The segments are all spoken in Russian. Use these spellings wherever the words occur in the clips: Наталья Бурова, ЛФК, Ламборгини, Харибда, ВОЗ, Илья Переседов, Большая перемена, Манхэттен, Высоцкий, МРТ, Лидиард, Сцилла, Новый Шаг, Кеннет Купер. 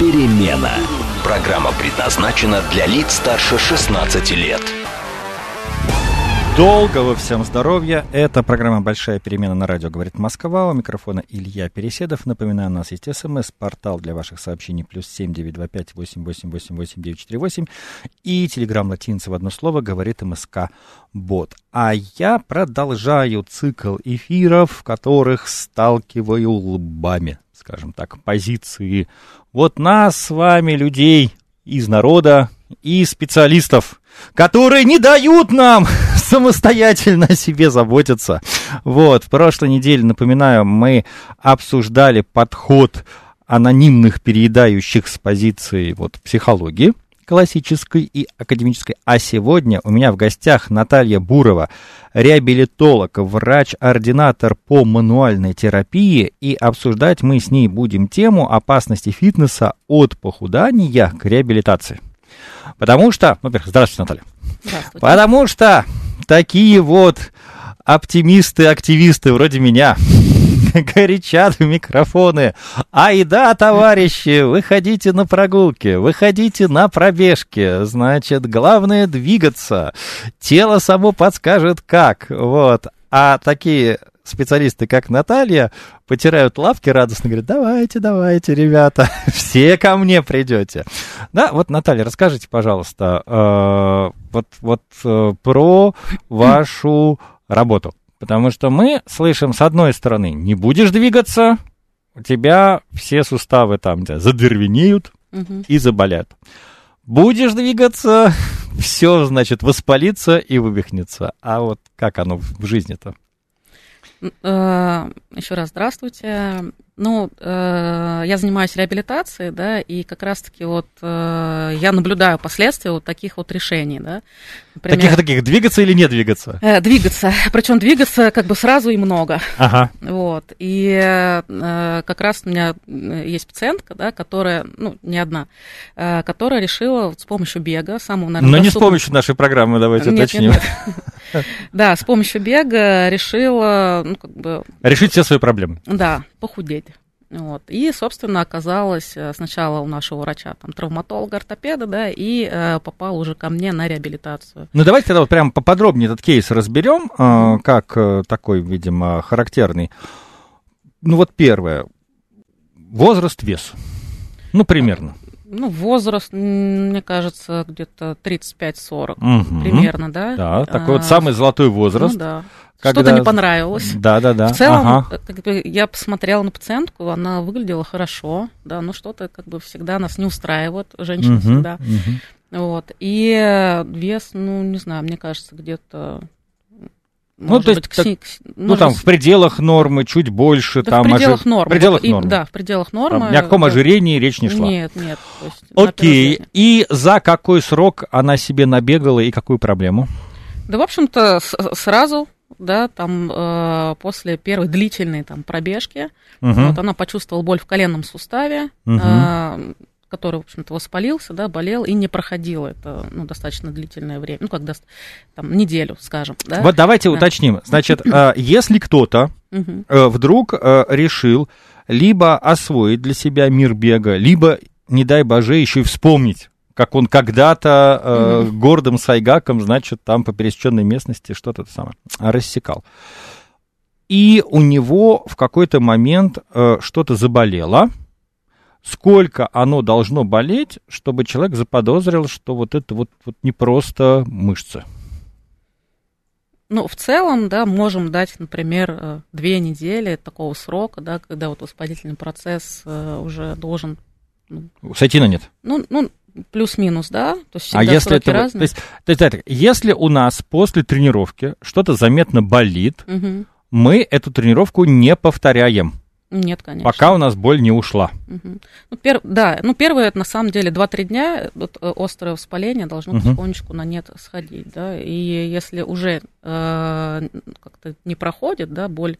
перемена». Программа предназначена для лиц старше 16 лет. Долгого всем здоровья! Это программа «Большая перемена» на радио «Говорит Москва». У микрофона Илья Переседов. Напоминаю, у нас есть СМС-портал для ваших сообщений +7 925 888 8948 и телеграм латиница в одно слово «Говорит МСК Бот». А я продолжаю цикл эфиров, в которых сталкиваю лбами, скажем так, позиции. Вот нас с вами, людей из народа и специалистов, которые не дают нам самостоятельно о себе заботиться. Вот, в прошлой неделе, напоминаю, мы обсуждали подход анонимных переедающих с позиции вот психологии классической и академической. А сегодня у меня в гостях Наталья Бурова, реабилитолог, врач-ординатор по мануальной терапии. И обсуждать мы с ней будем тему опасности фитнеса от похудания к реабилитации. Потому что, во-первых, здравствуйте, Наталья. Здравствуйте. Потому что такие вот оптимисты, активисты вроде меня горячат в микрофоны. Ай да, товарищи, выходите на прогулки, выходите на пробежки. Значит, главное двигаться. Тело само подскажет как. Вот. А такие специалисты, как Наталья, потирают лапки радостно, говорят: давайте, давайте, ребята, все ко мне придете. Да, вот, Наталья, расскажите, пожалуйста, про вашу работу. Потому что мы слышим, с одной стороны, не будешь двигаться, у тебя все суставы там задервенеют и заболят. Будешь двигаться, все, значит, воспалится и вывихнется. А вот как оно в жизни-то? Еще раз здравствуйте. Ну, я занимаюсь реабилитацией, да, и как раз-таки вот я наблюдаю последствия вот таких вот решений, да. Например, таких, двигаться или не двигаться? Двигаться, причем двигаться как бы сразу и много. Ага. Вот, и как раз у меня есть пациентка, да, которая, ну, не одна, которая решила вот с помощью бега, самого, наверное, доступного... Но не с помощью нашей программы, давайте уточним. Да, с помощью бега решила, ну, как бы... Решить все свои проблемы. Да, похудеть. Вот. И, собственно, оказалась сначала у нашего врача, там, травматолога, ортопеда, да, и попала уже ко мне на реабилитацию. Ну, давайте тогда вот прям поподробнее этот кейс разберем, как такой, видимо, характерный. Ну, вот первое. Возраст, вес. Ну, примерно. Ну, возраст, мне кажется, где-то 35-40 примерно, да? Да, такой вот самый золотой возраст. Ну, да. Когда... Что-то не понравилось. Да-да-да. В целом, как бы, я посмотрела на пациентку, она выглядела хорошо, да, но что-то как бы всегда нас не устраивает, женщина всегда. Вот. И вес, ну, не знаю, мне кажется, где-то... Может, ну, то есть, быть, ну, там, в пределах нормы, чуть больше. Да, там, в пределах нормы. В пределах нормы. И, да, в пределах нормы. Там, ни о каком ожирении речь не шла. Нет, нет. То есть, окей. И за какой срок она себе набегала и какую проблему? Да, в общем-то, сразу, да, там, после первой длительной там пробежки, вот она почувствовала боль в коленном суставе, который, в общем-то, воспалился, да, болел и не проходил. Это, ну, достаточно длительное время, ну, как там, неделю, скажем. Да? Вот давайте уточним. Значит, если кто-то вдруг решил либо освоить для себя мир бега, либо, не дай боже, еще и вспомнить, как он когда-то гордым сайгаком, значит, там по пересеченной местности что-то самое рассекал. И у него в какой-то момент что-то заболело. Сколько оно должно болеть, чтобы человек заподозрил, что вот это вот не просто мышца? Ну, в целом, да, можем дать, например, 2 недели такого срока, да, когда вот воспалительный процесс уже должен... Сойти на нет? Ну, плюс-минус, да, то есть всегда сроки разные. То есть, если у нас после тренировки что-то заметно болит, мы эту тренировку не повторяем. Нет, конечно. Пока у нас боль не ушла. Угу. Ну, первые, на самом деле, 2-3 дня вот, острое воспаление должно потихонечку на нет сходить, да, и если уже как-то не проходит, да, боль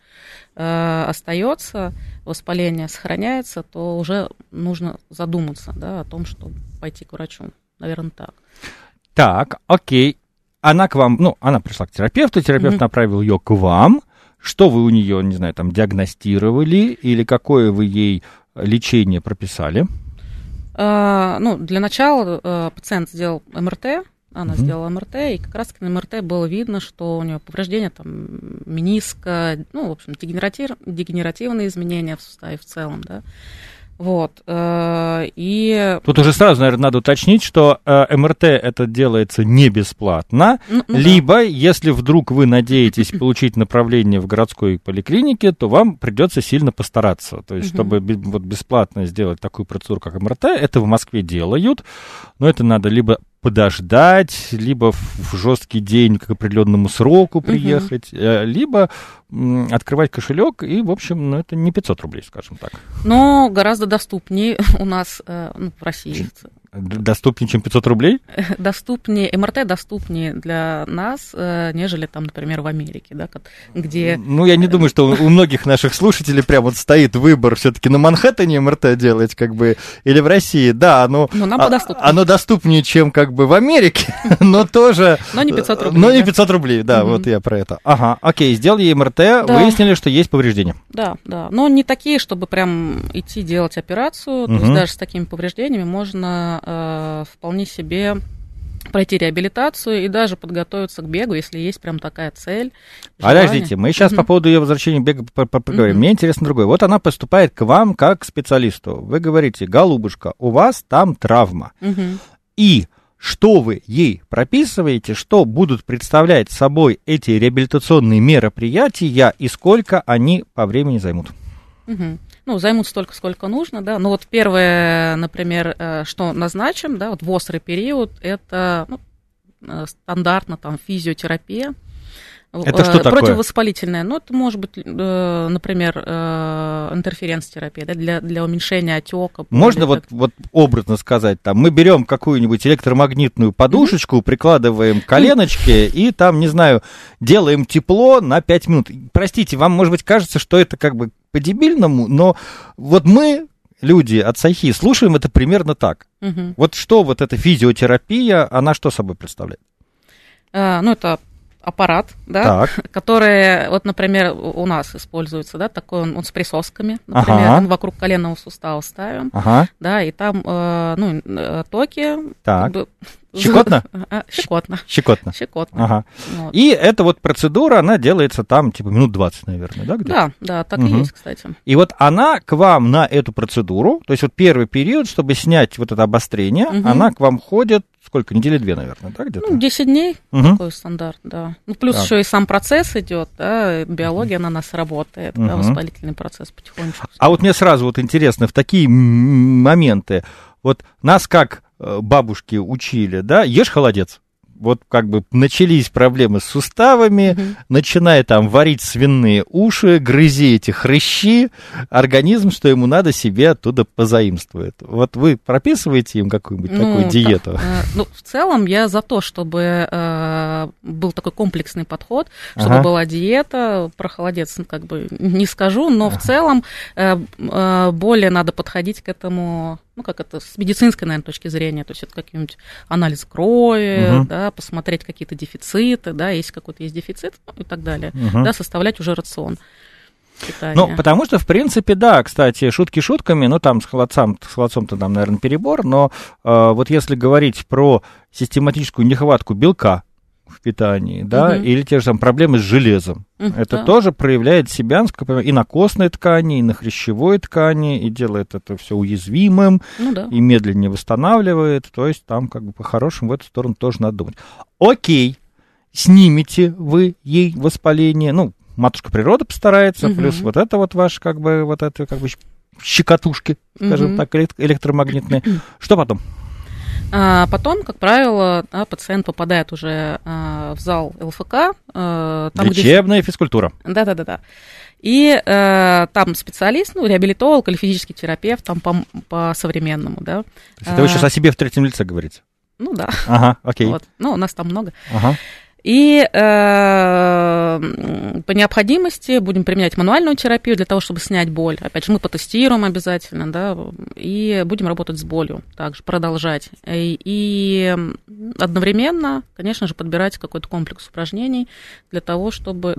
остается, воспаление сохраняется, то уже нужно задуматься, да, о том, чтобы пойти к врачу, наверное, так. Так, окей, она к вам, ну, она пришла к терапевту, терапевт направил ее к вам. Что вы у нее, не знаю, там, диагностировали или какое вы ей лечение прописали? Ну, для начала пациент сделал МРТ, она сделала МРТ, и как раз на МРТ было видно, что у нее повреждение там, мениска, ну, в общем, дегенеративные изменения в суставе в целом, да. Вот, и... Тут уже сразу, наверное, надо уточнить, что МРТ это делается не бесплатно, либо, если вдруг вы надеетесь получить направление в городской поликлинике, то вам придется сильно постараться. То есть, чтобы вот, бесплатно сделать такую процедуру, как МРТ, это в Москве делают, но это надо либо подождать, либо в жесткий день к определенному сроку приехать, либо открывать кошелек, и, в общем, ну, это не 500 рублей, скажем так. Но гораздо доступнее у нас в России. Доступнее, чем 500 рублей? Доступнее, МРТ доступнее для нас, нежели там, например, в Америке, да, где... Ну, я не думаю, что у многих наших слушателей прям вот стоит выбор все-таки на Манхэттене МРТ делать, как бы, или в России, да, оно доступнее, чем, как бы, в Америке, но тоже... Но не 500 рублей. Но не 500 рублей, да, вот я про это. Ага, окей, сделали ей МРТ, выяснили, что есть повреждения. Да, да, но не такие, чтобы прям идти делать операцию, то есть даже с такими повреждениями можно... вполне себе пройти реабилитацию и даже подготовиться к бегу, если есть прям такая цель. Подождите, мы сейчас по поводу ее возвращения к бегу поговорим. Мне интересно другое. Вот она поступает к вам как к специалисту. Вы говорите, голубушка, у вас там травма. И что вы ей прописываете, что будут представлять собой эти реабилитационные мероприятия и сколько они по времени займут? Ну, займут столько, сколько нужно, да. Но вот первое, например, что назначим, да, вот в острый период, это ну, стандартно там физиотерапия. Это что такое? Противовоспалительная. Ну, это может быть, например, интерференц-терапия, да, для уменьшения отека. Можно вот образно сказать, там, мы берем какую-нибудь электромагнитную подушечку, прикладываем коленочки и там, не знаю, делаем тепло на 5 минут. Простите, вам, может быть, кажется, что это как бы по-дебильному, но вот мы... Люди от Сайхи слушаем это примерно так. Вот что вот эта физиотерапия, она что собой представляет? Ну, это аппарат, да, который, вот, например, у нас используется, да, такой он с присосками, например, он вокруг коленного сустава ставим, да, и там, ну, токи. Так. Щекотно? Щекотно. Щекотно. Щекотно. Ага. Вот. И эта вот процедура, она делается там, типа, минут 20, наверное, да? Где-то? Да, да, так и есть, кстати. И вот она к вам на эту процедуру, то есть вот первый период, чтобы снять вот это обострение, она к вам ходит сколько? Недели две, наверное, да, где-то? Ну, 10 дней, такой стандарт, да. Ну, плюс еще и сам процесс идет, да, биология на нас работает, да, воспалительный процесс потихонечку. А вот мне сразу вот интересно, в такие моменты, вот нас как... бабушки учили, да, ешь холодец. Вот как бы начались проблемы с суставами, начиная там варить свиные уши, грызи эти хрящи, организм, что ему надо, себе оттуда позаимствует. Вот вы прописываете им какую-нибудь такую диету? Ну, в целом я за то, чтобы был такой комплексный подход, чтобы была диета, про холодец как бы не скажу, но в целом более надо подходить к этому... Ну, как это, с медицинской, наверное, точки зрения, то есть это какие-нибудь анализ крови, да, посмотреть какие-то дефициты, да, если какой-то есть дефицит, ну, и так далее, да, составлять уже рацион питания. Ну, потому что, в принципе, да, кстати, шутки шутками, ну, там с холодцом-то там, наверное, перебор, но вот если говорить про систематическую нехватку белка в питании, да, или те же там проблемы с железом. Это тоже проявляет себя и на костной ткани, и на хрящевой ткани, и делает это все уязвимым, и медленнее восстанавливает. То есть там как бы по-хорошему в эту сторону тоже надо думать. Окей, снимите вы ей воспаление. Ну, матушка природа постарается, плюс вот это вот ваш как бы, вот это как бы щекотушки, скажем так, электромагнитные. Что потом? А потом, как правило, пациент попадает уже в зал ЛФК. Лечебная физкультура. Да-да-да. И там специалист, реабилитолог или физический терапевт, там по-современному, да. Это вы сейчас о себе в третьем лице говорите? Ну да. Ага, окей. Вот. Ну, у нас там много. Ага. И по необходимости будем применять мануальную терапию для того, чтобы снять боль. Опять же, мы потестируем обязательно, да, и будем работать с болью, также продолжать. И одновременно, конечно же, подбирать какой-то комплекс упражнений для того, чтобы...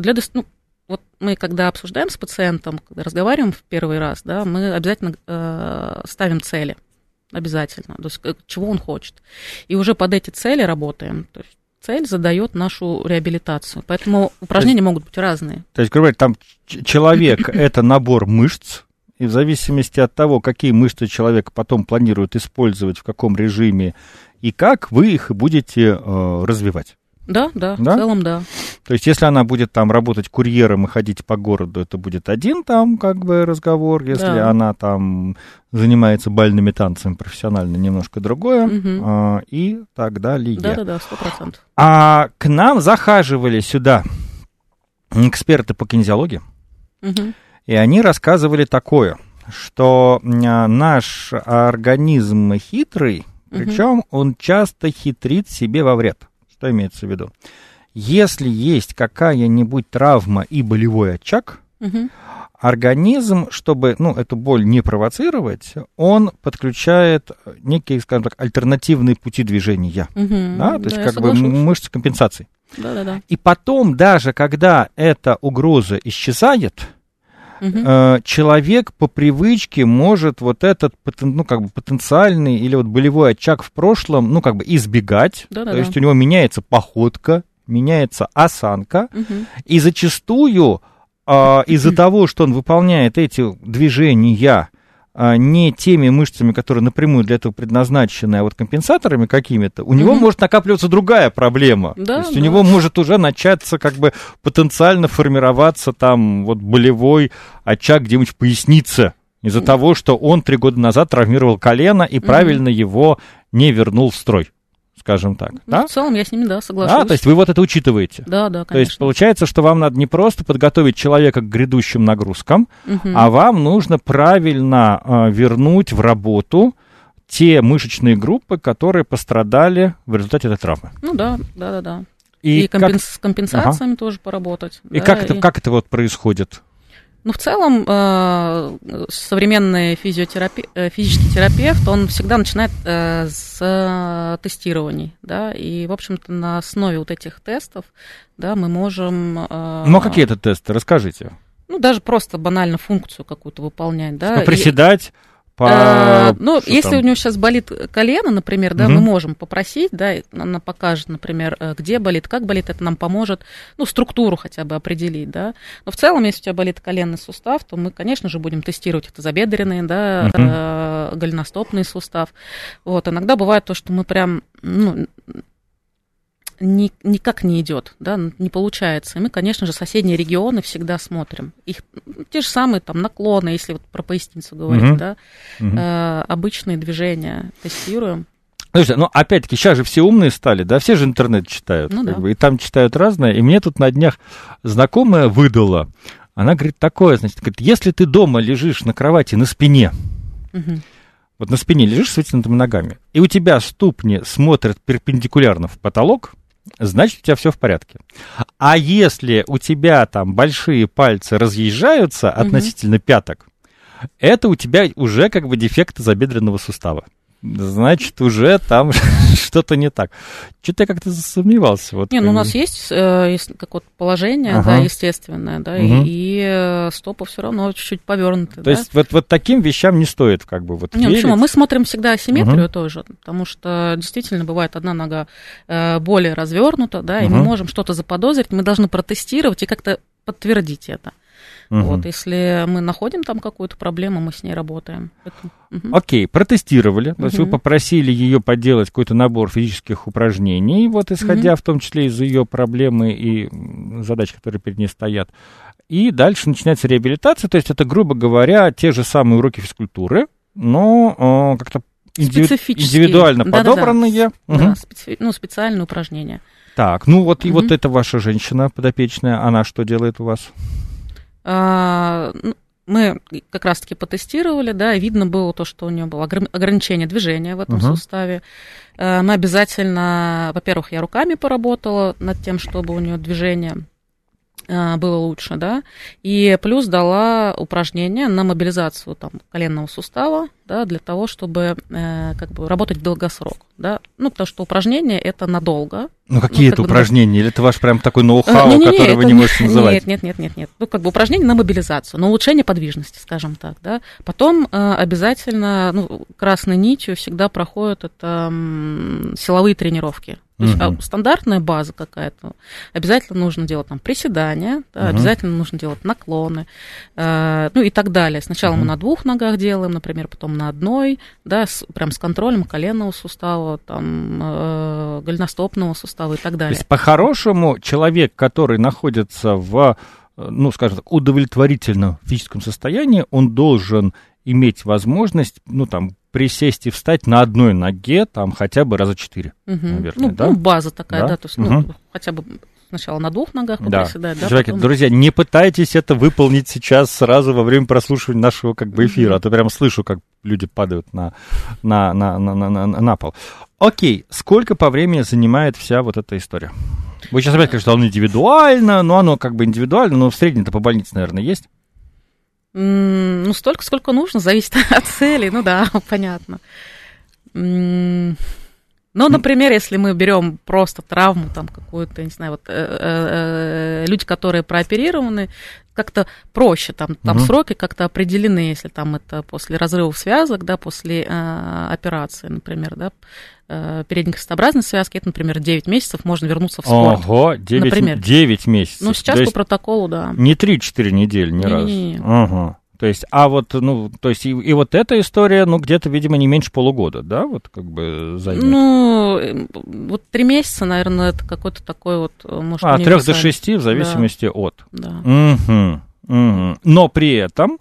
Вот мы, когда обсуждаем с пациентом, когда разговариваем в первый раз, да, мы обязательно ставим цели, обязательно, то есть чего он хочет. И уже под эти цели работаем, то есть цель задает нашу реабилитацию. Поэтому упражнения могут быть разные. То есть, говорят, там человек – это набор мышц, и в зависимости от того, какие мышцы человек потом планирует использовать, в каком режиме и как, вы их будете развивать. Да, в целом, да. То есть, если она будет там работать курьером и ходить по городу, это будет один там как бы разговор. Если она там занимается бальными танцами профессионально, немножко другое, и так далее. Да-да-да, 100%. А к нам захаживали сюда эксперты по кинезиологии, и они рассказывали такое, что наш организм хитрый, причем он часто хитрит себе во вред. Что имеется в виду? Если есть какая-нибудь травма и болевой очаг, организм, чтобы эту боль не провоцировать, он подключает некие, скажем так, альтернативные пути движения. То есть как бы мышцы компенсации. И потом, даже когда эта угроза исчезает, человек по привычке может вот этот потенциальный или болевой очаг в прошлом избегать. То есть у него меняется походка, меняется осанка, и зачастую из-за того, что он выполняет эти движения не теми мышцами, которые напрямую для этого предназначены, а вот компенсаторами какими-то, у него может накапливаться другая проблема. То есть у него может уже начаться потенциально формироваться болевой очаг где-нибудь в пояснице из-за того, что он 3 года назад травмировал колено и правильно его не вернул в строй. Скажем так. В целом я с ними, соглашусь. То есть вы вот это учитываете. Да, конечно. То есть получается, что вам надо не просто подготовить человека к грядущим нагрузкам, а вам нужно правильно вернуть в работу те мышечные группы, которые пострадали в результате этой травмы. Да. И с компенсациями тоже поработать. И как это вот происходит? В целом, современный физический терапевт, он всегда начинает с тестирований, да, и, в общем-то, на основе вот этих тестов, да, мы можем... Ну, а какие это тесты? Расскажите. Даже просто банально функцию какую-то выполнять, да. Приседать... если у него сейчас болит колено, например, да, мы можем попросить, да, и она покажет, например, где болит, как болит, это нам поможет, структуру хотя бы определить, да. Но в целом, если у тебя болит коленный сустав, то мы, конечно же, будем тестировать это тазобедренный, да, голеностопный сустав. Вот, иногда бывает то, что мы прям, никак не идет, да, не получается. И мы, конечно же, соседние регионы всегда смотрим. Их те же самые наклоны, если про поясницу говорить, обычные движения тестируем. Слушайте, опять-таки, сейчас же все умные стали, да, все же интернет читают, и там читают разное. И мне тут на днях знакомая выдала, она говорит такое, говорит, если ты дома лежишь на кровати на спине, вот на спине лежишь с вытянутыми ногами, и у тебя ступни смотрят перпендикулярно в потолок, значит, у тебя все в порядке. А если у тебя там большие пальцы разъезжаются относительно пяток, это у тебя уже как бы дефект тазобедренного сустава. Значит, уже там что-то не так. Что-то я как-то засомневался. У нас есть какое-то положение, да, естественное, да, и стопы все равно чуть-чуть повернуты. То есть вот таким вещам не стоит как бы вот. Почему? Мы смотрим всегда асимметрию тоже, потому что действительно бывает одна нога более развернута, да, и мы можем что-то заподозрить, мы должны протестировать и как-то подтвердить это. Вот, если мы находим там какую-то проблему, мы с ней работаем. Окей, протестировали, то есть вы попросили ее поделать какой-то набор физических упражнений, вот исходя в том числе из ее проблемы и задач, которые перед ней стоят. И дальше начинается реабилитация, то есть это, грубо говоря, те же самые уроки физкультуры, но как-то Индивидуально подобранные. Да, угу. Специальные упражнения. Так, ну вот и вот эта ваша женщина подопечная, она что делает у вас? Мы как раз-таки потестировали, да, и видно было то, что у нее было ограничение движения в этом суставе. Она обязательно, во-первых, я руками поработала над тем, чтобы у нее движение было лучше, да, и плюс дала упражнение на мобилизацию там, коленного сустава, да, для того, чтобы как бы работать в долгосрок, да, ну, потому что упражнения это надолго. Ну, какие это упражнения? Или это ваш прям такой ноу-хау, который вы не можете называть? Нет. Ну, как бы упражнения на мобилизацию, на улучшение подвижности, скажем так, да. Потом обязательно, ну, красной нитью всегда проходят это силовые тренировки. То есть стандартная база какая-то. Обязательно нужно делать там приседания, да, обязательно нужно делать наклоны, ну и так далее. Сначала мы на двух ногах делаем, например, потом на одной, да, прям с контролем коленного сустава, там, голеностопного сустава и так далее. То есть, по-хорошему, человек, который находится в, ну, скажем так, удовлетворительном физическом состоянии, он должен иметь возможность, ну, там, присесть и встать на одной ноге, там, хотя бы раза 4, наверное, ну, да? Ну, база такая, да, то есть, ну, хотя бы сначала на двух ногах поприседать, да. Человек, потом... Друзья, не пытайтесь это выполнить сейчас сразу во время прослушивания нашего, как бы, эфира, а то прям слышу, как люди падают на пол. Окей, сколько по времени занимает вся вот эта история? Вы сейчас опять скажете, что оно индивидуально, но оно как бы индивидуально, но в среднем-то по больнице, наверное, есть? Ну, столько, сколько нужно, зависит от цели, ну да, понятно. Ну, например, если мы берем просто травму, там, какую-то, не знаю, вот, люди, которые прооперированы, как-то проще, там сроки как-то определены, если там это после разрывов связок, да, после операции, например, да, переднекрестообразной связки, это, например, 9 месяцев можно вернуться в спорт. Ого, 9 месяцев. Ну, сейчас по протоколу, да. Не 3-4 недели ни разу. Ага. То есть, а вот, ну, то есть, и вот эта история, ну, где-то, видимо, не меньше полугода, да, вот как бы займет? Ну, вот 3 месяца, наверное, это какой-то такой вот, может, от 3 до 6, в зависимости от. Да. Но при этом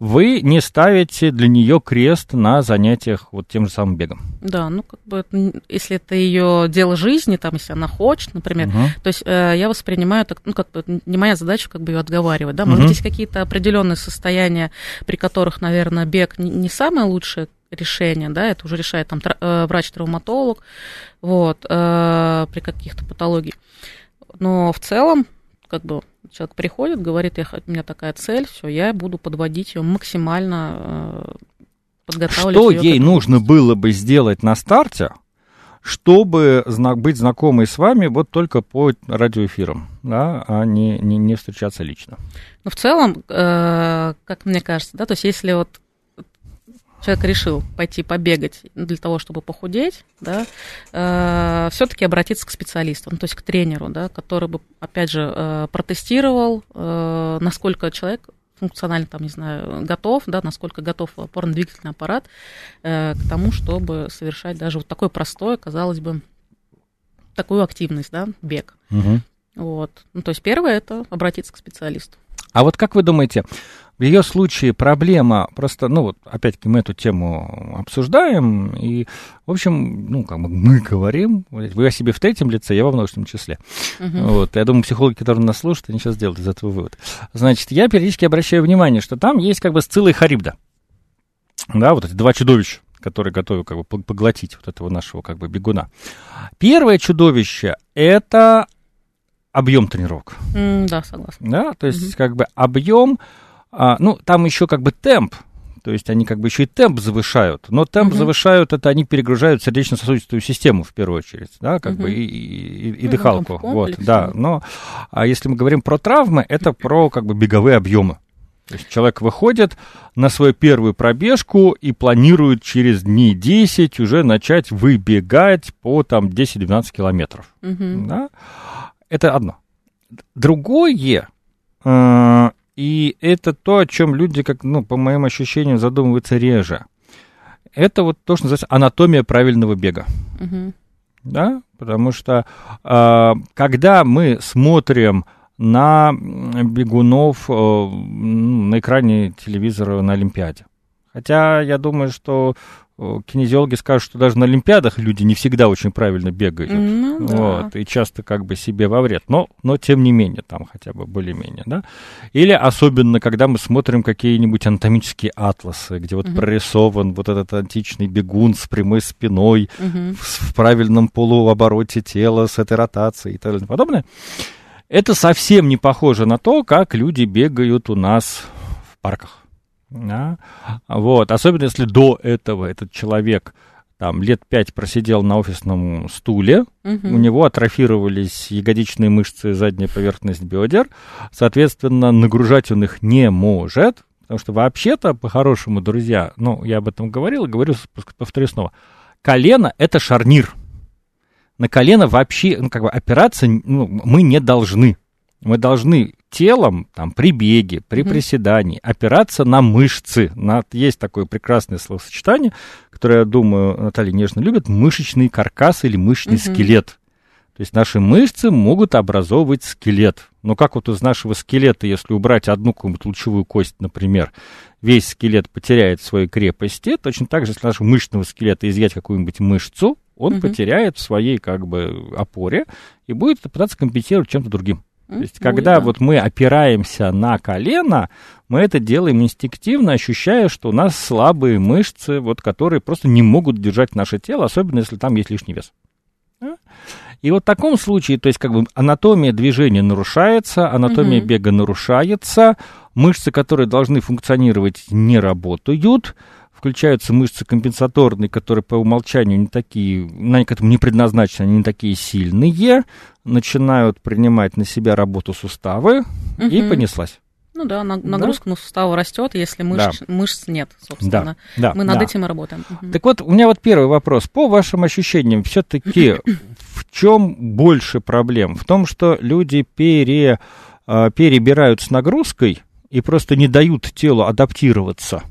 вы не ставите для нее крест на занятиях вот тем же самым бегом. Да, ну, как бы, если это ее дело жизни, там, если она хочет, например, то есть я воспринимаю, так, ну, как бы, не моя задача, как бы, ее отговаривать, да, может, здесь какие-то определенные состояния, при которых, наверное, бег не самое лучшее решение, да, это уже решает, там, врач-травматолог, вот, при каких-то патологиях, но в целом, как бы, человек приходит, говорит, у меня такая цель, все, я буду подводить ее максимально, подготавливать. Что ей нужно было бы сделать на старте, чтобы быть знакомой с вами вот только по радиоэфирам, да, а не встречаться лично? Ну, в целом, как мне кажется, да, то есть если вот человек решил пойти побегать для того, чтобы похудеть, да, все-таки обратиться к специалисту, ну, то есть к тренеру, да, который бы, опять же, протестировал, насколько человек функционально, там, не знаю, готов, да, насколько готов опорно-двигательный аппарат к тому, чтобы совершать даже вот такое простое, казалось бы, такую активность, да, бег. Вот. Ну, то есть первое – это обратиться к специалисту. А вот как вы думаете, в ее случае проблема просто, ну вот опять-таки мы эту тему обсуждаем, и, в общем, ну как бы мы говорим, вы о себе в третьем лице, я во множественном числе. Вот, я думаю, психологи, которые нас слушают, они сейчас делают из этого вывод. Значит, я периодически обращаю внимание, что там есть как бы Сцилла и Харибда, да, вот эти два чудовища, которые готовы как бы поглотить вот этого нашего как бы бегуна. Первое чудовище – это объем тренировок. Да, согласна. Да, то есть как бы объем, ну там еще как бы темп, то есть они как бы еще и темп завышают, но темп завышают, это они перегружают сердечно-сосудистую систему в первую очередь, да, как бы и дыхалку, вот, да. Но если мы говорим про травмы, это про как бы беговые объемы. То есть человек выходит на свою первую пробежку и планирует через дней 10 уже начать выбегать по там 10-12 километров, да. Это одно. Другое, и это то, о чем люди, как, ну, по моим ощущениям, задумываются реже. Это вот то, что называется анатомия правильного бега. Да? Потому что когда мы смотрим на бегунов на экране телевизора на Олимпиаде, хотя я думаю, что кинезиологи скажут, что даже на Олимпиадах люди не всегда очень правильно бегают. Ну, да. Вот, и часто как бы себе во вред. Но тем не менее, там хотя бы более-менее, да. Или особенно, когда мы смотрим какие-нибудь анатомические атласы, где вот прорисован вот этот античный бегун с прямой спиной, в правильном полуобороте тела, с этой ротацией и так далее и подобное. Это совсем не похоже на то, как люди бегают у нас в парках. Да? Вот. Особенно если до этого этот человек там, лет 5 просидел на офисном стуле, у него атрофировались ягодичные мышцы, задняя поверхность бедер, соответственно, нагружать он их не может, потому что вообще-то, по-хорошему, друзья, ну, я об этом говорил, и говорю, повторю снова, колено — это шарнир. На колено вообще, ну, как бы опираться мы не должны. Мы должны телом там, при беге, при приседании опираться на мышцы. Есть такое прекрасное словосочетание, которое, я думаю, Наталья нежно любит, мышечный каркас или мышечный скелет. То есть наши мышцы могут образовывать скелет. Но как вот из нашего скелета, если убрать одну какую-нибудь лучевую кость, например, весь скелет потеряет свои крепости, точно так же, если из нашего мышечного скелета изъять какую-нибудь мышцу, он потеряет в своей как бы опоре и будет пытаться компенсировать чем-то другим. То есть, когда вот мы опираемся на колено, мы это делаем инстинктивно, ощущая, что у нас слабые мышцы, вот, которые просто не могут держать наше тело, особенно если там есть лишний вес. И вот в таком случае, то есть, как бы анатомия движения нарушается, анатомия бега нарушается, мышцы, которые должны функционировать, не работают, включаются мышцы компенсаторные, которые по умолчанию не такие, они к этому не предназначены, они не такие сильные, начинают принимать на себя работу суставы, и понеслась. Ну да, нагрузка на суставы растет, если мышц нет, собственно. Да. Мы над этим и работаем. Так вот, у меня вот первый вопрос. По вашим ощущениям, все-таки в чем больше проблем? В том, что люди перебирают с нагрузкой и просто не дают телу адаптироваться?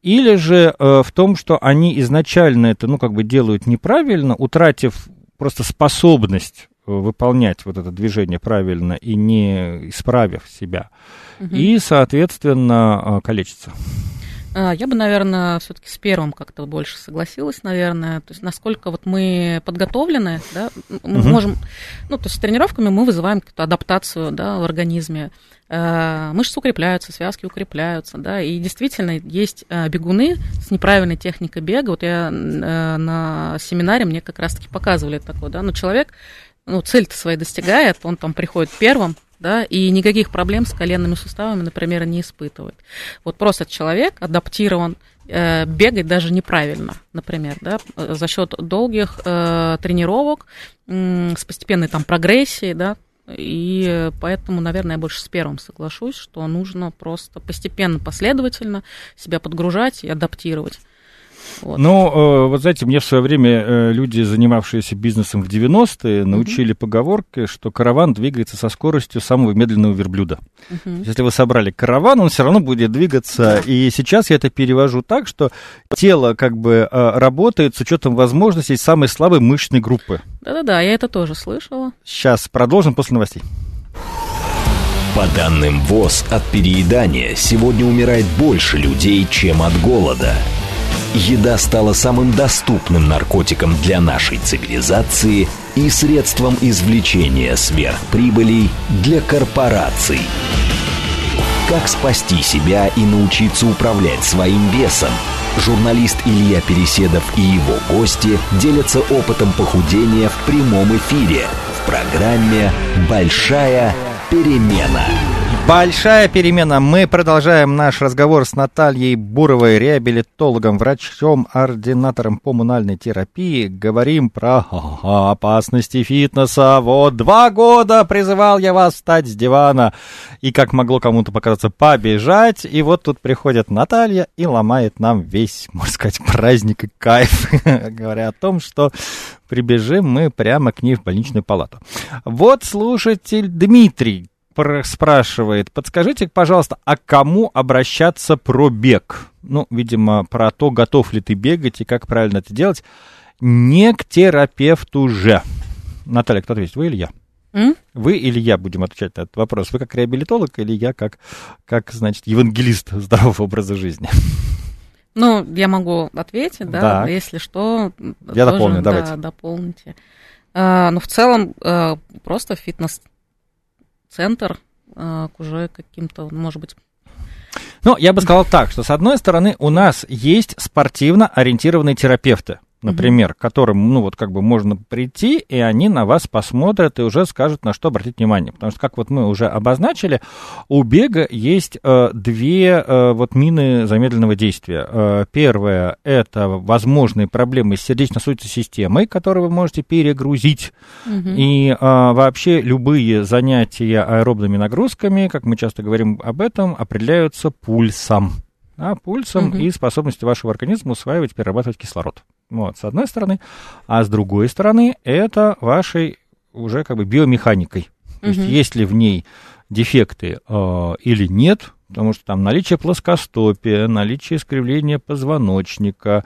Или же в том, что они изначально это, ну, как бы делают неправильно, утратив просто способность выполнять вот это движение правильно и не исправив себя, и, соответственно, калечится? Я бы, наверное, все-таки с первым как-то больше согласилась, наверное. То есть, насколько вот мы подготовлены, да, мы можем... Ну, то есть, с тренировками мы вызываем какую-то адаптацию, да, в организме. Мышцы укрепляются, связки укрепляются, да, и действительно есть бегуны с неправильной техникой бега. Вот я на семинаре, мне как раз-таки показывали такое, да, но человек, ну, цель-то своей достигает, он там приходит первым, да, и никаких проблем с коленными суставами, например, не испытывает. Вот просто человек адаптирован бегать даже неправильно, например, да, за счет долгих тренировок с постепенной там прогрессией, да, и поэтому, наверное, я больше с первым соглашусь, что нужно просто постепенно, последовательно себя подгружать и адаптировать. Вот. Ну, вот знаете, мне в свое время люди, занимавшиеся бизнесом в 90-е, научили поговорке, что караван двигается со скоростью самого медленного верблюда. Если вы собрали караван, он все равно будет двигаться. И сейчас я это перевожу так, что тело как бы работает с учетом возможностей самой слабой мышечной группы. Да-да-да, я это тоже слышала. Сейчас продолжим после новостей. По данным ВОЗ, от переедания сегодня умирает больше людей, чем от голода. Еда стала самым доступным наркотиком для нашей цивилизации и средством извлечения сверхприбылей для корпораций. Как спасти себя и научиться управлять своим весом? Журналист Илья Переседов и его гости делятся опытом похудения в прямом эфире в программе «Большая перемена». Большая перемена. Мы продолжаем наш разговор с Натальей Буровой, реабилитологом, врачом, ординатором коммунальной терапии. Говорим про опасности фитнеса. Вот 2 года призывал я вас встать с дивана и, как могло кому-то показаться, побежать. И вот тут приходит Наталья и ломает нам весь, можно сказать, праздник и кайф, говоря о том, что... Прибежим мы прямо к ней в больничную палату. Вот слушатель Дмитрий спрашивает: подскажите, пожалуйста, а к кому обращаться про бег? Ну, видимо, про то, готов ли ты бегать и как правильно это делать. Не к терапевту же. Наталья, кто ответит, вы или я? Вы или я будем отвечать на этот вопрос? Вы как реабилитолог или я как значит, евангелист здорового образа жизни? Ну, я могу ответить, да, если что. Я дополню, давайте. Да, дополните. Но в целом просто фитнес-центр к уже каким-то, может быть... Ну, я бы сказал так, что, с одной стороны, у нас есть спортивно ориентированные терапевты, например, mm-hmm. к которым, ну, вот как бы можно прийти, и они на вас посмотрят и уже скажут, на что обратить внимание. Потому что, как вот мы уже обозначили, у бега есть две мины замедленного действия. Первое – это возможные проблемы с сердечно-сосудистой системой, которые вы можете перегрузить. Mm-hmm. И вообще любые занятия аэробными нагрузками, как мы часто говорим об этом, определяются пульсом. Пульсом и способностью вашего организма усваивать, перерабатывать кислород. Вот, с одной стороны. А с другой стороны, это вашей уже как бы биомеханикой. То есть, есть ли в ней дефекты или нет, потому что там наличие плоскостопия, наличие искривления позвоночника,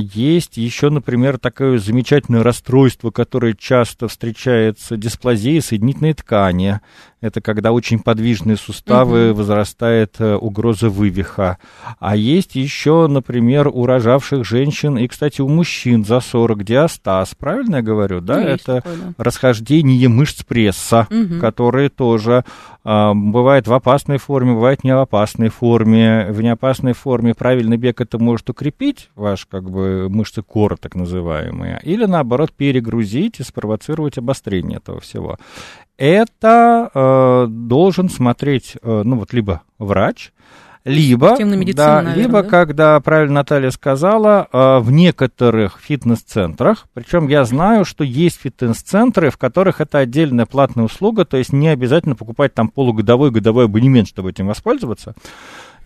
есть еще, например, такое замечательное расстройство, которое часто встречается, дисплазия соединительной ткани. Это когда очень подвижные суставы, возрастает угроза вывиха. А есть еще, например, у рожавших женщин и, кстати, у мужчин за 40 диастаз, правильно я говорю? Да, это такое, да. Расхождение мышц пресса, которые тоже бывает в опасной форме, бывает в неопасной форме. В неопасной форме правильный бег это может укрепить ваши как бы мышцы кора, так называемые, или наоборот перегрузить и спровоцировать обострение этого всего. Это должен смотреть, либо врач, либо, наверное, когда, правильно Наталья сказала, в некоторых фитнес-центрах, причем я знаю, что есть фитнес-центры, в которых это отдельная платная услуга, то есть не обязательно покупать там полугодовой абонемент, чтобы этим воспользоваться.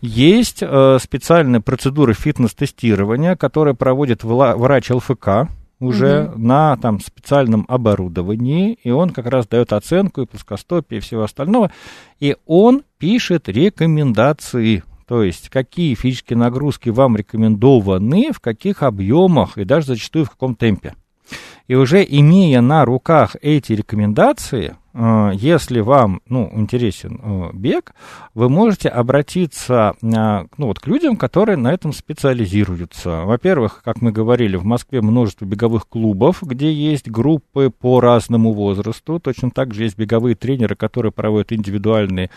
Есть специальные процедуры фитнес-тестирования, которые проводит врач ЛФК, уже на там специальном оборудовании, и он как раз дает оценку и плоскостопие и всего остального, и он пишет рекомендации, то есть какие физические нагрузки вам рекомендованы, в каких объемах и даже зачастую в каком темпе. И уже имея на руках эти рекомендации, если вам интересен бег, вы можете обратиться к людям, которые на этом специализируются. Во-первых, как мы говорили, в Москве множество беговых клубов, где есть группы по разному возрасту. Точно так же есть беговые тренеры, которые проводят индивидуальные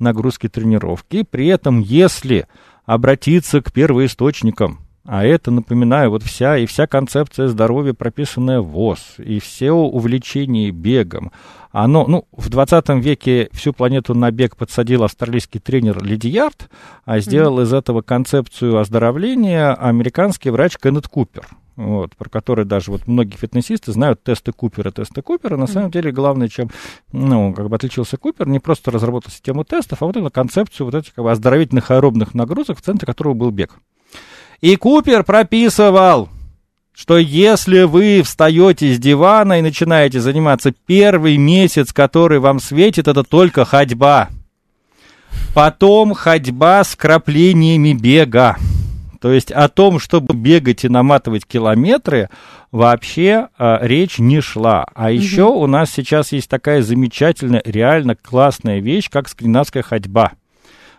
нагрузки, тренировки. При этом, если обратиться к первоисточникам, а это, напоминаю, вот вся концепция здоровья, прописанная в ВОЗ, и все увлечение бегом. Оно, в 20 веке всю планету на бег подсадил австралийский тренер Лидиард, а сделал из этого концепцию оздоровления американский врач Кеннет Купер. Вот, про который даже многие фитнесисты знают тесты Купера. На самом деле, главное, чем отличился Купер, не просто разработал систему тестов, а вот эту концепцию этих оздоровительных аэробных нагрузок, в центре которого был бег. И Купер прописывал, что если вы встаете с дивана и начинаете заниматься, первый месяц, который вам светит, это только ходьба. Потом ходьба с краплениями бега. То есть о том, чтобы бегать и наматывать километры, вообще речь не шла. А еще у нас сейчас есть такая замечательная, реально классная вещь, как скандинавская ходьба,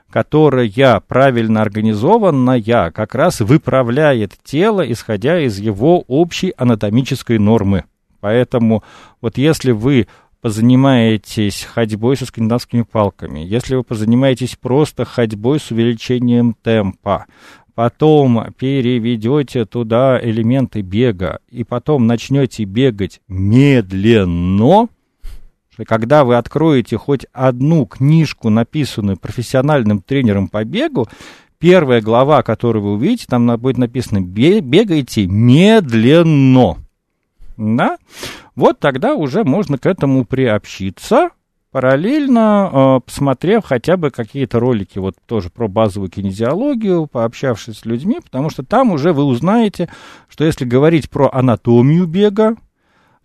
которая правильно организованная, как раз выправляет тело, исходя из его общей анатомической нормы. Поэтому если вы позанимаетесь ходьбой со скандинавскими палками, если вы позанимаетесь просто ходьбой с увеличением темпа, потом переведете туда элементы бега, и потом начнете бегать медленно, когда вы откроете хоть одну книжку, написанную профессиональным тренером по бегу, первая глава, которую вы увидите, там будет написано «Бегайте медленно». Да? Тогда уже можно к этому приобщиться, параллельно посмотрев хотя бы какие-то ролики тоже про базовую кинезиологию, пообщавшись с людьми, потому что там уже вы узнаете, что если говорить про анатомию бега,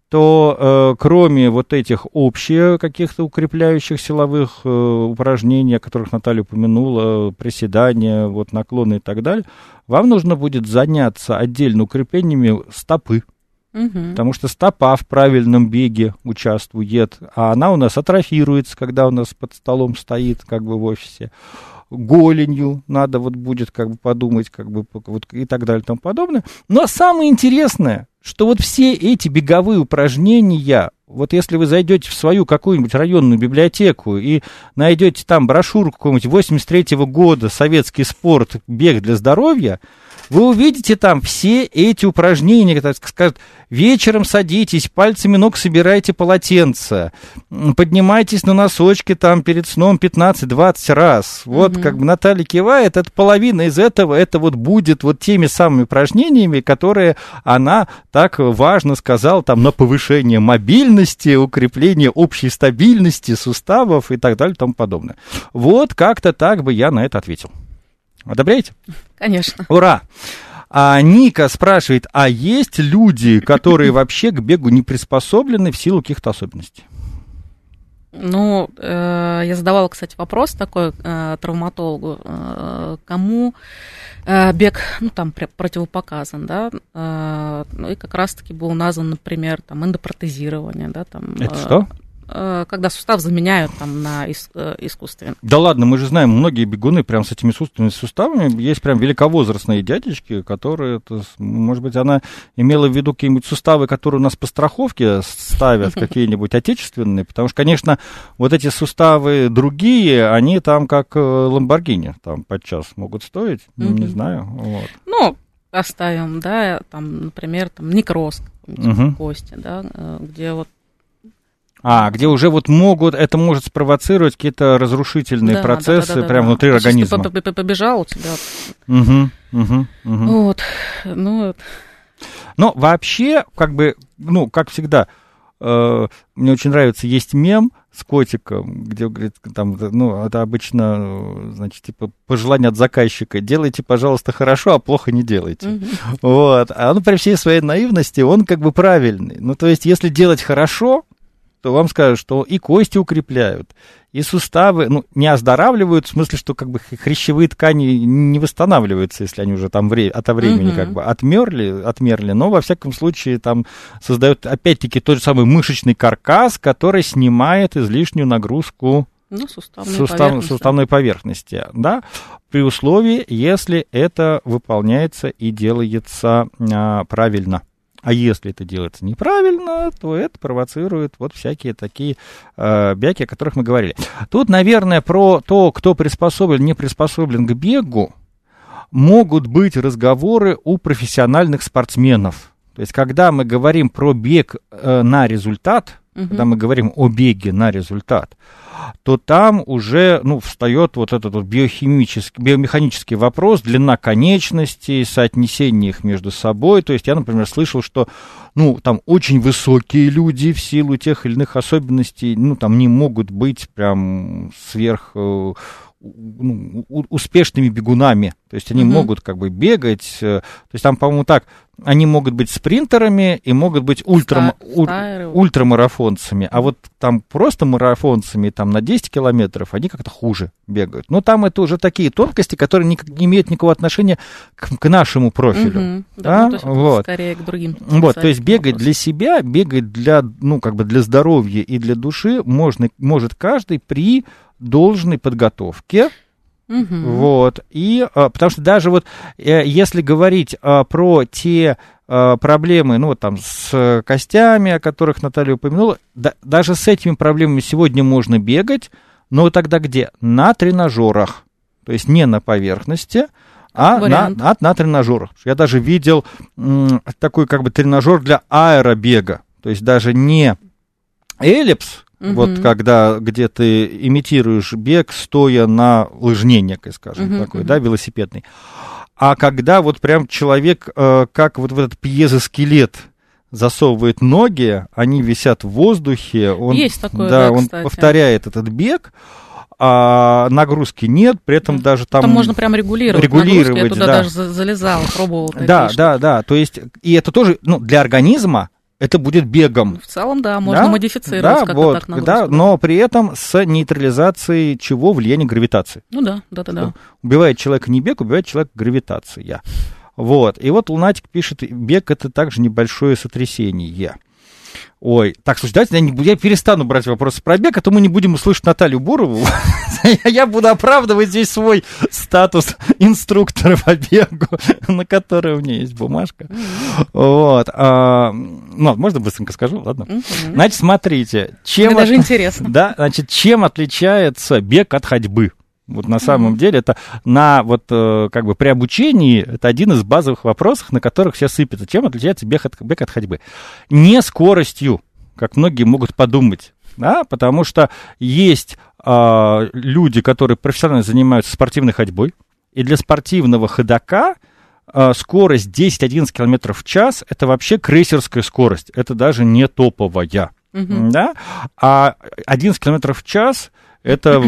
то кроме этих общих каких-то укрепляющих силовых упражнений, о которых Наталья упомянула, приседания, наклоны и так далее, вам нужно будет заняться отдельно укреплениями стопы. Угу. Потому что стопа в правильном беге участвует, а она у нас атрофируется, когда у нас под столом стоит, как бы в офисе. Голенью надо вот будет как бы подумать, как бы вот и так далее и тому подобное. Но самое интересное, что вот все эти беговые упражнения, вот если вы зайдете в свою какую-нибудь районную библиотеку и найдете там брошюрку какого-нибудь 83-го года «Советский спорт. Бег для здоровья», вы увидите там все эти упражнения, так сказать, вечером садитесь, пальцами ног собирайте полотенце, поднимайтесь на носочки там перед сном 15-20 раз. Вот как бы Наталья кивает, это половина из этого, это вот будет вот теми самыми упражнениями, которые она так важно сказала там на повышение мобильности, укрепление общей стабильности суставов и так далее и тому подобное. Вот как-то так бы я на это ответил. Одобряете? Конечно. Ура! А Ника спрашивает, а есть люди, которые вообще к бегу не приспособлены в силу каких-то особенностей? Ну, я задавала, кстати, вопрос такой травматологу, кому бег, ну, там, противопоказан, да, и как раз-таки был назван, например, там, эндопротезирование, да, там... Это что? Когда сустав заменяют там на искусственный. Да ладно, мы же знаем, многие бегуны прям с этими искусственными суставами, есть прям великовозрастные дядечки, которые, может быть, она имела в виду какие-нибудь суставы, которые у нас по страховке ставят, какие-нибудь отечественные, потому что, конечно, вот эти суставы другие, они там как Ламборгини, там подчас могут стоить, не знаю. Вот. Ну, оставим, да, там, например, там некроз в кости, да, где вот где уже вот могут, это может спровоцировать какие-то разрушительные процессы прямо внутри организма. Если ты побежал у тебя. Вот, ну. Но вообще, как бы, ну, как всегда, мне очень нравится, есть мем с котиком, где, говорит, там, ну, это обычно, значит, типа, пожелание от заказчика, делайте, пожалуйста, хорошо, а плохо не делайте. Вот, а он при всей своей наивности, он как бы правильный. Ну, то есть, если делать хорошо, то вам скажут, что и кости укрепляют, и суставы, ну, не оздоравливают, в смысле, что как бы хрящевые ткани не восстанавливаются, если они уже там ото времени как бы отмерли, но во всяком случае там создают опять-таки тот же самый мышечный каркас, который снимает излишнюю нагрузку суставной поверхности, да, при условии, если это выполняется и делается правильно. А если это делается неправильно, то это провоцирует вот всякие такие бяки, о которых мы говорили. Тут, наверное, про то, кто приспособлен, не приспособлен к бегу, могут быть разговоры у профессиональных спортсменов. То есть, когда мы говорим про бег на результат, когда мы говорим о беге на результат, то там уже, ну, встает вот этот вот биомеханический вопрос, длина конечностей, соотнесение их между собой. То есть я, например, слышал, что, ну, там очень высокие люди в силу тех или иных особенностей, ну, там не могут быть прям успешными бегунами. То есть они могут как бы бегать. То есть там, по-моему, так, они могут быть спринтерами и могут быть ультрамарафонцами. А вот там просто марафонцами там, на 10 километров они как-то хуже бегают. Но там это уже такие тонкости, которые не имеют никакого отношения к нашему профилю. Да? Да, ну, вот. Скорее к другим. Вот, то есть бегать для себя, бегать для, ну, как бы для здоровья и для души может каждый при должной подготовке. Вот, и потому что даже вот если говорить про те проблемы, ну, там, с костями, о которых Наталья упомянула, даже с этими проблемами сегодня можно бегать, но тогда где? На тренажерах, то есть не на поверхности, а на тренажерах. Я даже видел такой как бы тренажер для аэробега, то есть даже не эллипс, вот когда, где ты имитируешь бег, стоя на лыжне некой, скажем, такой, да, велосипедный. А когда вот прям человек, как вот в этот пьезоскелет засовывает ноги, они висят в воздухе. Он, есть такое, да, он повторяет этот бег, а нагрузки нет, при этом даже там можно прям регулировать нагрузки, я туда даже залезала, пробовала. Да, то есть, и это тоже, ну, для организма, это будет бегом. В целом, да, можно модифицировать, да, как-то вот, так нагрузку. Да, но при этом с нейтрализацией влияния гравитации. Ну да. Убивает человека не бег, убивает человека гравитация. Вот. И вот Лунатик пишет, бег — это также небольшое сотрясение. Ой, так, слушай, давайте я перестану брать вопросы про бег, а то мы не будем услышать Наталью Бурову. Я буду оправдывать здесь свой статус инструктора по бегу, на который у меня есть бумажка. Вот. Ну, можно быстренько скажу, ладно? Значит, смотрите. Мне даже интересно. Да, значит, чем отличается бег от ходьбы? Вот на самом деле это как бы при обучении это один из базовых вопросов, на которых все сыпется. Чем отличается бег от ходьбы? Не скоростью, как многие могут подумать, да? Потому что есть люди, которые профессионально занимаются спортивной ходьбой, и для спортивного ходока скорость 10-11 км в час – это вообще крейсерская скорость, это даже не топовая. Да? А 11 км в час – это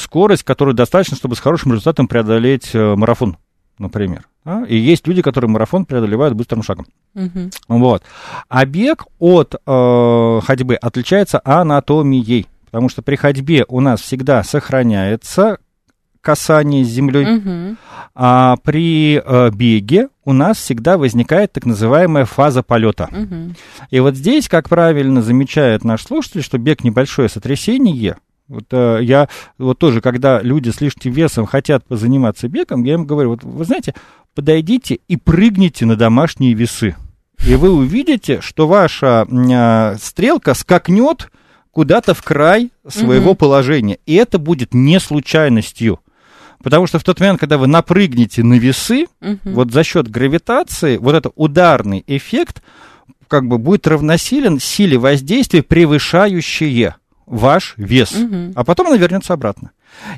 скорость, которую достаточно, чтобы с хорошим результатом преодолеть марафон, например. И есть люди, которые марафон преодолевают быстрым шагом. Вот. А бег от ходьбы отличается анатомией, потому что при ходьбе у нас всегда сохраняется касание с землей, а при беге у нас всегда возникает так называемая фаза полета. И вот здесь, как правильно замечает наш слушатель, что бег — небольшое сотрясение. Вот я вот тоже, когда люди с лишним весом хотят позаниматься бегом, я им говорю, вот вы знаете, подойдите и прыгните на домашние весы, и вы увидите, что ваша стрелка скакнет куда-то в край своего положения, и это будет не случайностью. Потому что в тот момент, когда вы напрыгнете на весы, вот за счет гравитации, вот этот ударный эффект как бы будет равносилен силе воздействия, превышающей ваш вес, а потом она вернется обратно.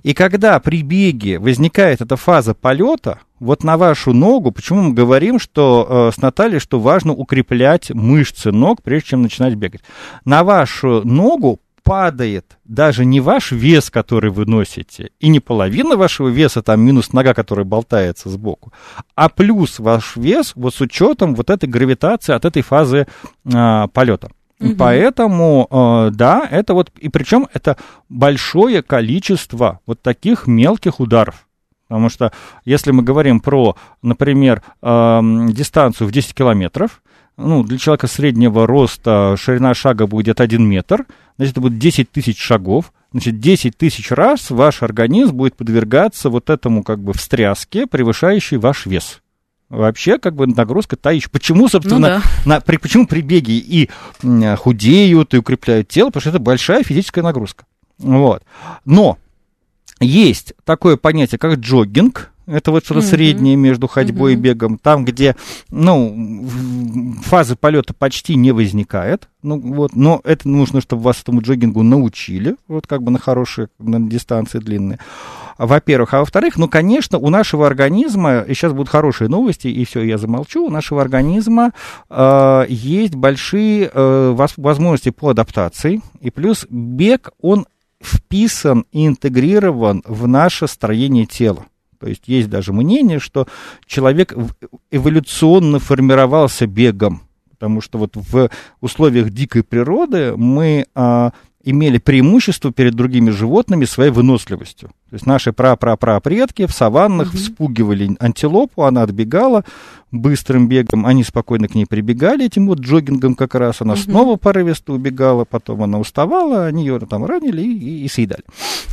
И когда при беге возникает эта фаза полета, вот на вашу ногу, почему мы говорим, что с Натальей, что важно укреплять мышцы ног, прежде чем начинать бегать. На вашу ногу падает даже не ваш вес, который вы носите, и не половина вашего веса, там минус нога, которая болтается сбоку, а плюс ваш вес вот с учетом вот этой гравитации от этой фазы полета. Поэтому, да, это вот, и причем это большое количество вот таких мелких ударов. Потому что если мы говорим про, например, дистанцию в 10 километров, ну, для человека среднего роста ширина шага будет где-то 1 метр, значит, это будет 10 тысяч шагов, значит, 10 тысяч раз ваш организм будет подвергаться вот этому как бы встряске, превышающей ваш вес. Вообще, как бы нагрузка та еще. Почему, собственно, почему при беге и худеют, и укрепляют тело? Потому что это большая физическая нагрузка. Вот. Но есть такое понятие, как джоггинг. Это вот что-то среднее между ходьбой и бегом. Там, где, ну, фазы полета почти не возникает. Ну, вот, но это нужно, чтобы вас этому джоггингу научили. Вот как бы на хорошие дистанции длинные. Во-первых. А во-вторых, ну, конечно, у нашего организма, и сейчас будут хорошие новости, и все, я замолчу, у нашего организма есть большие возможности по адаптации. И плюс бег, он вписан и интегрирован в наше строение тела. То есть есть даже мнение, что человек эволюционно формировался бегом, потому что вот в условиях дикой природы мы имели преимущество перед другими животными своей выносливостью. То есть наши прапрапрапредки в саваннах вспугивали антилопу, она отбегала быстрым бегом, они спокойно к ней прибегали этим вот джоггингом как раз, она снова порывисто убегала, потом она уставала, они ее там ранили и съедали.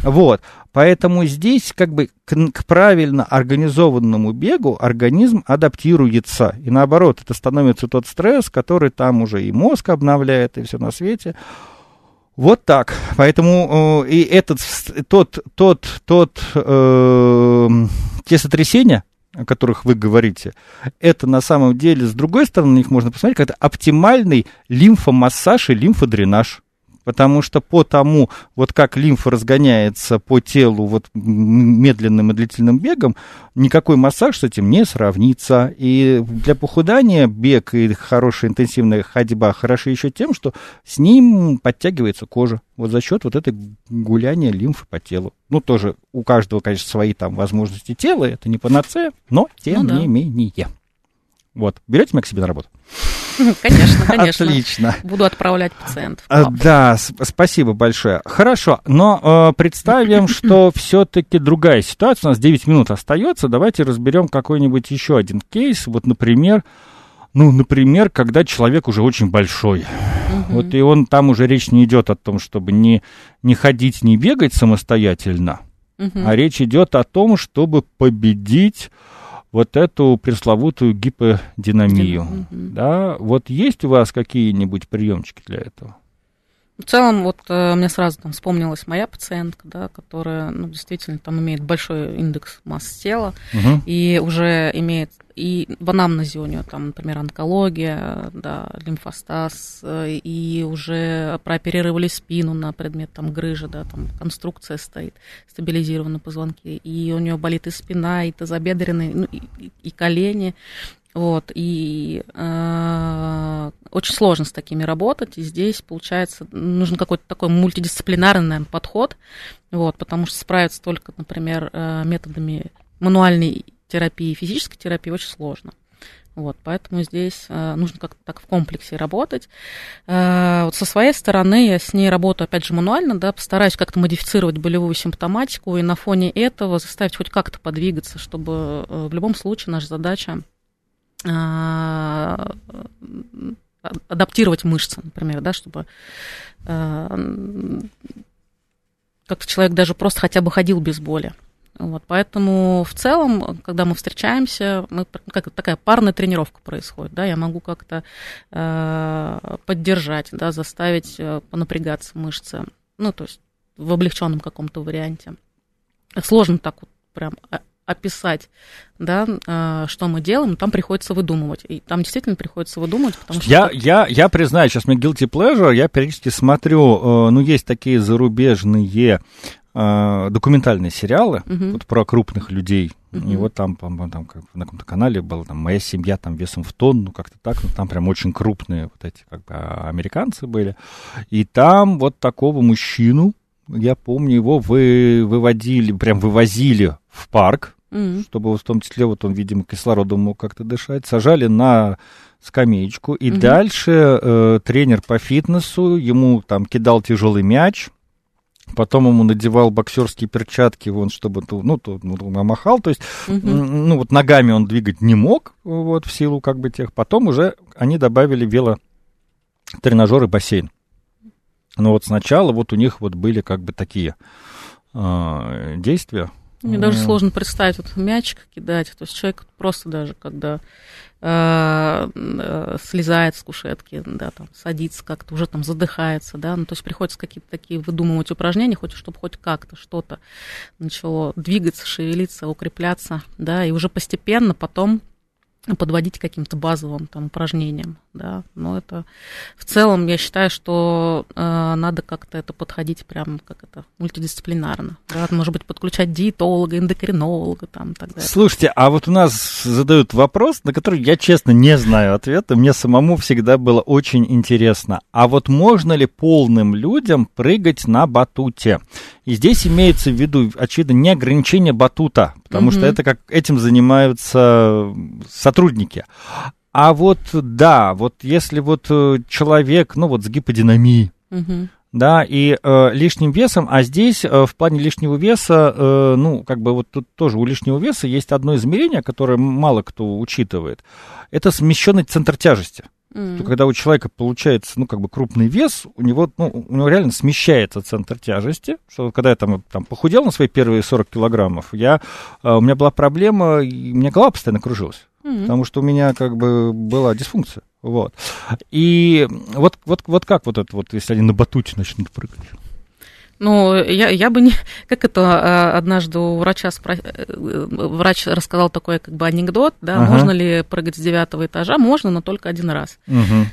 Вот, поэтому здесь как бы к правильно организованному бегу организм адаптируется, и наоборот, это становится тот стресс, который там уже и мозг обновляет, и все на свете. Вот так. Поэтому и те сотрясения, о которых вы говорите, это на самом деле, с другой стороны, на них можно посмотреть, как это оптимальный лимфомассаж и лимфодренаж. Потому что по тому, вот как лимфа разгоняется по телу вот медленным и длительным бегом, никакой массаж с этим не сравнится. И для похудания бег и хорошая интенсивная ходьба хороши еще тем, что с ним подтягивается кожа. Вот за счет вот этой гуляния лимфы по телу. Ну, тоже у каждого, конечно, свои там возможности тела, это не панацея, но тем не менее. Вот. Берете меня к себе на работу? Конечно, конечно. Отлично. Буду отправлять пациентов. Да, спасибо большое. Хорошо, но представим, что все-таки другая ситуация. У нас 9 минут остается. Давайте разберем какой-нибудь еще один кейс. Вот, например, когда человек уже очень большой. Вот, и он там уже речь не идет о том, чтобы не ходить, не бегать самостоятельно, а речь идет о том, чтобы победить вот эту пресловутую гиподинамию. Да? Вот есть у вас какие-нибудь приемчики для этого? В целом, вот мне сразу там вспомнилась моя пациентка, да, которая действительно там имеет большой индекс массы тела, и уже имеет, и в анамнезе у нее там, например, онкология, да, лимфостаз, и уже прооперировали спину на предмет там грыжи, да, там конструкция стоит, стабилизированы позвонки, и у нее болит и спина, и тазобедренные, и колени. Вот, и очень сложно с такими работать, и здесь, получается, нужен какой-то такой мультидисциплинарный, наверное, подход, вот, потому что справиться только, например, методами мануальной терапии, физической терапии очень сложно. Вот, поэтому здесь нужно как-то так в комплексе работать. Вот со своей стороны я с ней работаю, опять же, мануально, да, постараюсь как-то модифицировать болевую симптоматику и на фоне этого заставить хоть как-то подвигаться, чтобы в любом случае наша задача адаптировать мышцы, например, да, чтобы как-то человек даже просто хотя бы ходил без боли. Вот, поэтому в целом, когда мы встречаемся, как такая парная тренировка происходит, да, я могу как-то поддержать, да, заставить понапрягаться мышцы, то есть в облегченном каком-то варианте. Сложно так вот прям описать, да, что мы делаем, там приходится выдумывать. И там действительно приходится выдумывать, потому что... Я признаю, сейчас мне guilty pleasure, я периодически смотрю, есть такие зарубежные документальные сериалы вот, про крупных людей. И вот там на каком-то канале была там «Моя семья там весом в тонну», как-то так, там прям очень крупные вот эти американцы были. И там вот такого мужчину, я помню, его вывозили в парк, чтобы в том числе он, видимо, кислородом мог как-то дышать, сажали на скамеечку, и дальше тренер по фитнесу ему там кидал тяжелый мяч, потом ему надевал боксерские перчатки, чтобы махал, то есть, ногами он двигать не мог, в силу тех, потом уже они добавили велотренажер и бассейн. Но сначала у них были такие действия. Мне даже сложно представить мячик кидать. То есть человек просто даже, когда слезает с кушетки, да, там, садится как-то, уже там задыхается, да, то есть приходится какие-то такие выдумывать упражнения, чтобы хоть как-то что-то начало двигаться, шевелиться, укрепляться, да, и уже постепенно потом подводить к каким-то базовым упражнениям, да, но это в целом я считаю, что надо как-то это подходить прям мультидисциплинарно, да? Может быть, подключать диетолога, эндокринолога и так далее. Слушайте, а у нас задают вопрос, на который я, честно, не знаю ответа, мне самому всегда было очень интересно, а можно ли полным людям прыгать на батуте? И здесь имеется в виду, очевидно, не ограничение батута, потому что это этим занимаются сотрудники. А если человек, с гиподинамией, да, и лишним весом, а здесь в плане лишнего веса, тут тоже у лишнего веса есть одно измерение, которое мало кто учитывает, это смещенный центр тяжести. То, когда у человека получается, крупный вес, у него реально смещается центр тяжести. Что, когда я там похудел на свои первые 40 килограммов, у меня была проблема, и у меня голова постоянно кружилась, потому что у меня была дисфункция. Вот. И если они на батуте начнут прыгать? Я бы не... Как это однажды у врача... Врач рассказал такой анекдот, да, можно ли прыгать с 9 этажа? Можно, но только один раз.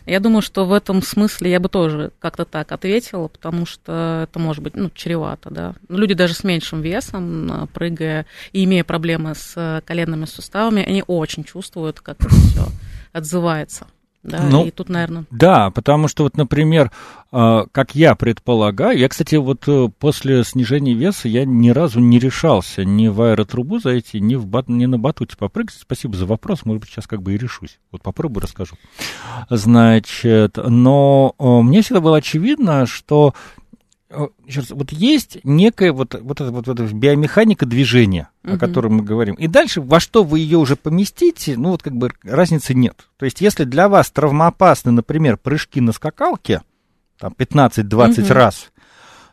Я думаю, что в этом смысле я бы тоже как-то так ответила, потому что это может быть, чревато, да. Люди даже с меньшим весом, прыгая и имея проблемы с коленными суставами, они очень чувствуют, как это все отзывается. Да, ну, и тут, наверное... Да, потому что, вот, например, как я предполагаю, я, кстати, вот после снижения веса я ни разу не решался ни в аэротрубу зайти, ни на батуте попрыгать. Спасибо за вопрос, может быть, сейчас как бы и решусь. Вот попробую, расскажу. Значит, но мне всегда было очевидно, что... Еще раз, вот есть некая вот эта биомеханика движения, о которой мы говорим. И дальше, во что вы ее уже поместите, ну вот как бы разницы нет. То есть, если для вас травмоопасны, например, прыжки на скакалке, там 15-20 раз,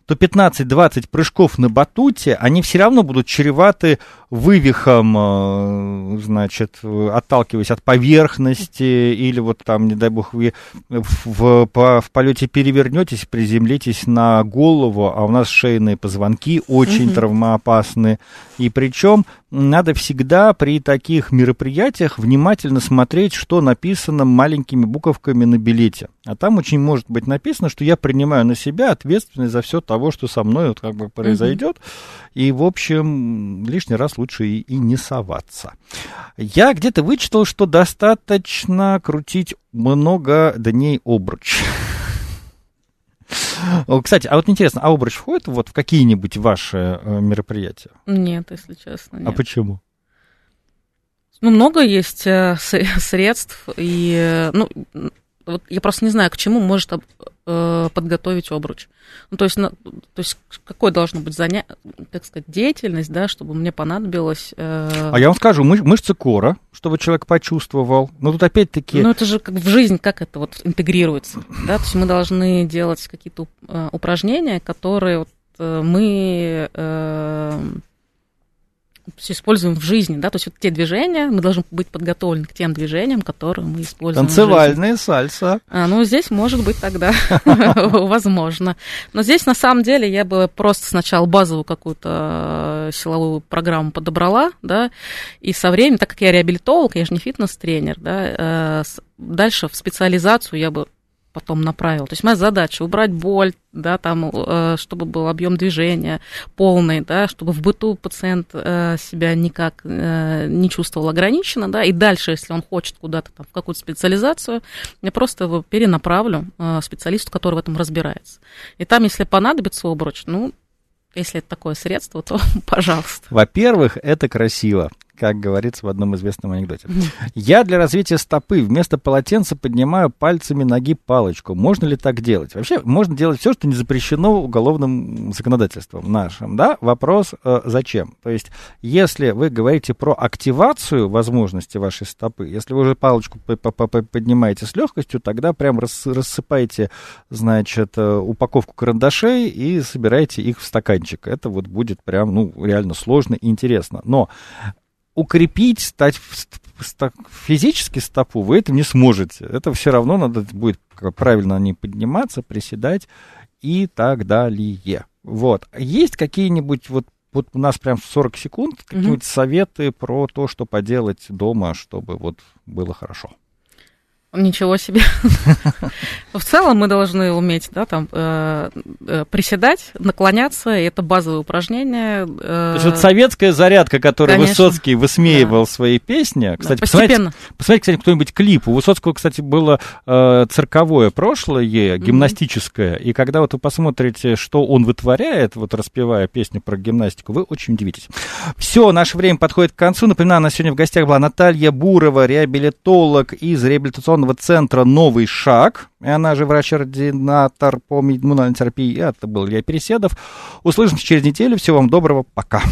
то 15-20 прыжков на батуте, они все равно будут чреваты вывихом, значит, отталкиваясь от поверхности, или вот там, не дай бог, вы в полете перевернетесь, приземлитесь на голову, а у нас шейные позвонки очень травмоопасны. И причем надо всегда при таких мероприятиях внимательно смотреть, что написано маленькими буковками на билете. А там очень может быть написано, что я принимаю на себя ответственность за все того, что со мной вот как бы произойдет. И, в общем, лишний раз лучше и не соваться. Я где-то вычитал, что достаточно крутить много дней обруч. Кстати, а вот интересно, а обруч входит вот в какие-нибудь ваши мероприятия? Нет, если честно, нет. А почему? Ну, много есть средств, и ну, вот я просто не знаю, к чему может подготовить обруч. Ну, то есть какой должна быть так сказать, деятельность, да, чтобы мне понадобилось... А я вам скажу, мышцы кора, чтобы человек почувствовал. Но тут опять-таки... Ну, это же как в жизнь, как это вот интегрируется, да? То есть мы должны делать какие-то упражнения, которые вот мы... используем в жизни, да, то есть вот те движения, мы должны быть подготовлены к тем движениям, которые мы используем. Танцевальные, сальса. Ну, здесь может быть тогда, возможно. Но здесь, на самом деле, я бы просто сначала базовую какую-то силовую программу подобрала, да, и со временем, так как я реабилитолог, я же не фитнес-тренер, да, дальше в специализацию я бы потом направил. То есть моя задача убрать боль, да, там, чтобы был объем движения полный, да, чтобы в быту пациент себя никак не чувствовал ограниченно, да, и дальше, если он хочет куда-то там в какую-то специализацию, я просто его перенаправлю специалисту, который в этом разбирается. И там, если понадобится обруч, ну, если это такое средство, то пожалуйста. Во-первых, это красиво, как говорится в одном известном анекдоте. Я для развития стопы вместо полотенца поднимаю пальцами ноги палочку. Можно ли так делать? Вообще, можно делать все, что не запрещено уголовным законодательством нашим, да? Вопрос, зачем? То есть, если вы говорите про активацию возможности вашей стопы, если вы уже палочку поднимаете с легкостью, тогда прям рассыпаете, значит, упаковку карандашей и собираете их в стаканчик. Это вот будет прям, ну, реально сложно и интересно. Но укрепить, стать физически стопу вы это не сможете. Это все равно надо будет правильно на ней подниматься, приседать и так далее. Вот. Есть какие-нибудь, вот у нас прям 40 секунд, какие-нибудь советы про то, что поделать дома, чтобы вот было хорошо? Ничего себе. В целом мы должны уметь, да, там, приседать, наклоняться, и это базовые упражнения. То есть вот советская зарядка, которую Высоцкий высмеивал в своей песне. Кстати, посмотрите, кстати, кто-нибудь клип. У Высоцкого, кстати, было цирковое прошлое, гимнастическое, и когда вот вы посмотрите, что он вытворяет, вот распевая песню про гимнастику, вы очень удивитесь. Все, наше время подходит к концу. Напоминаю, у нас сегодня в гостях была Наталья Бурова, реабилитолог из реабилитационного центра «Новый Шаг». Она же врач-ординатор по иммунной терапии. Это был Илья Переседов. Услышимся через неделю. Всего вам доброго. Пока.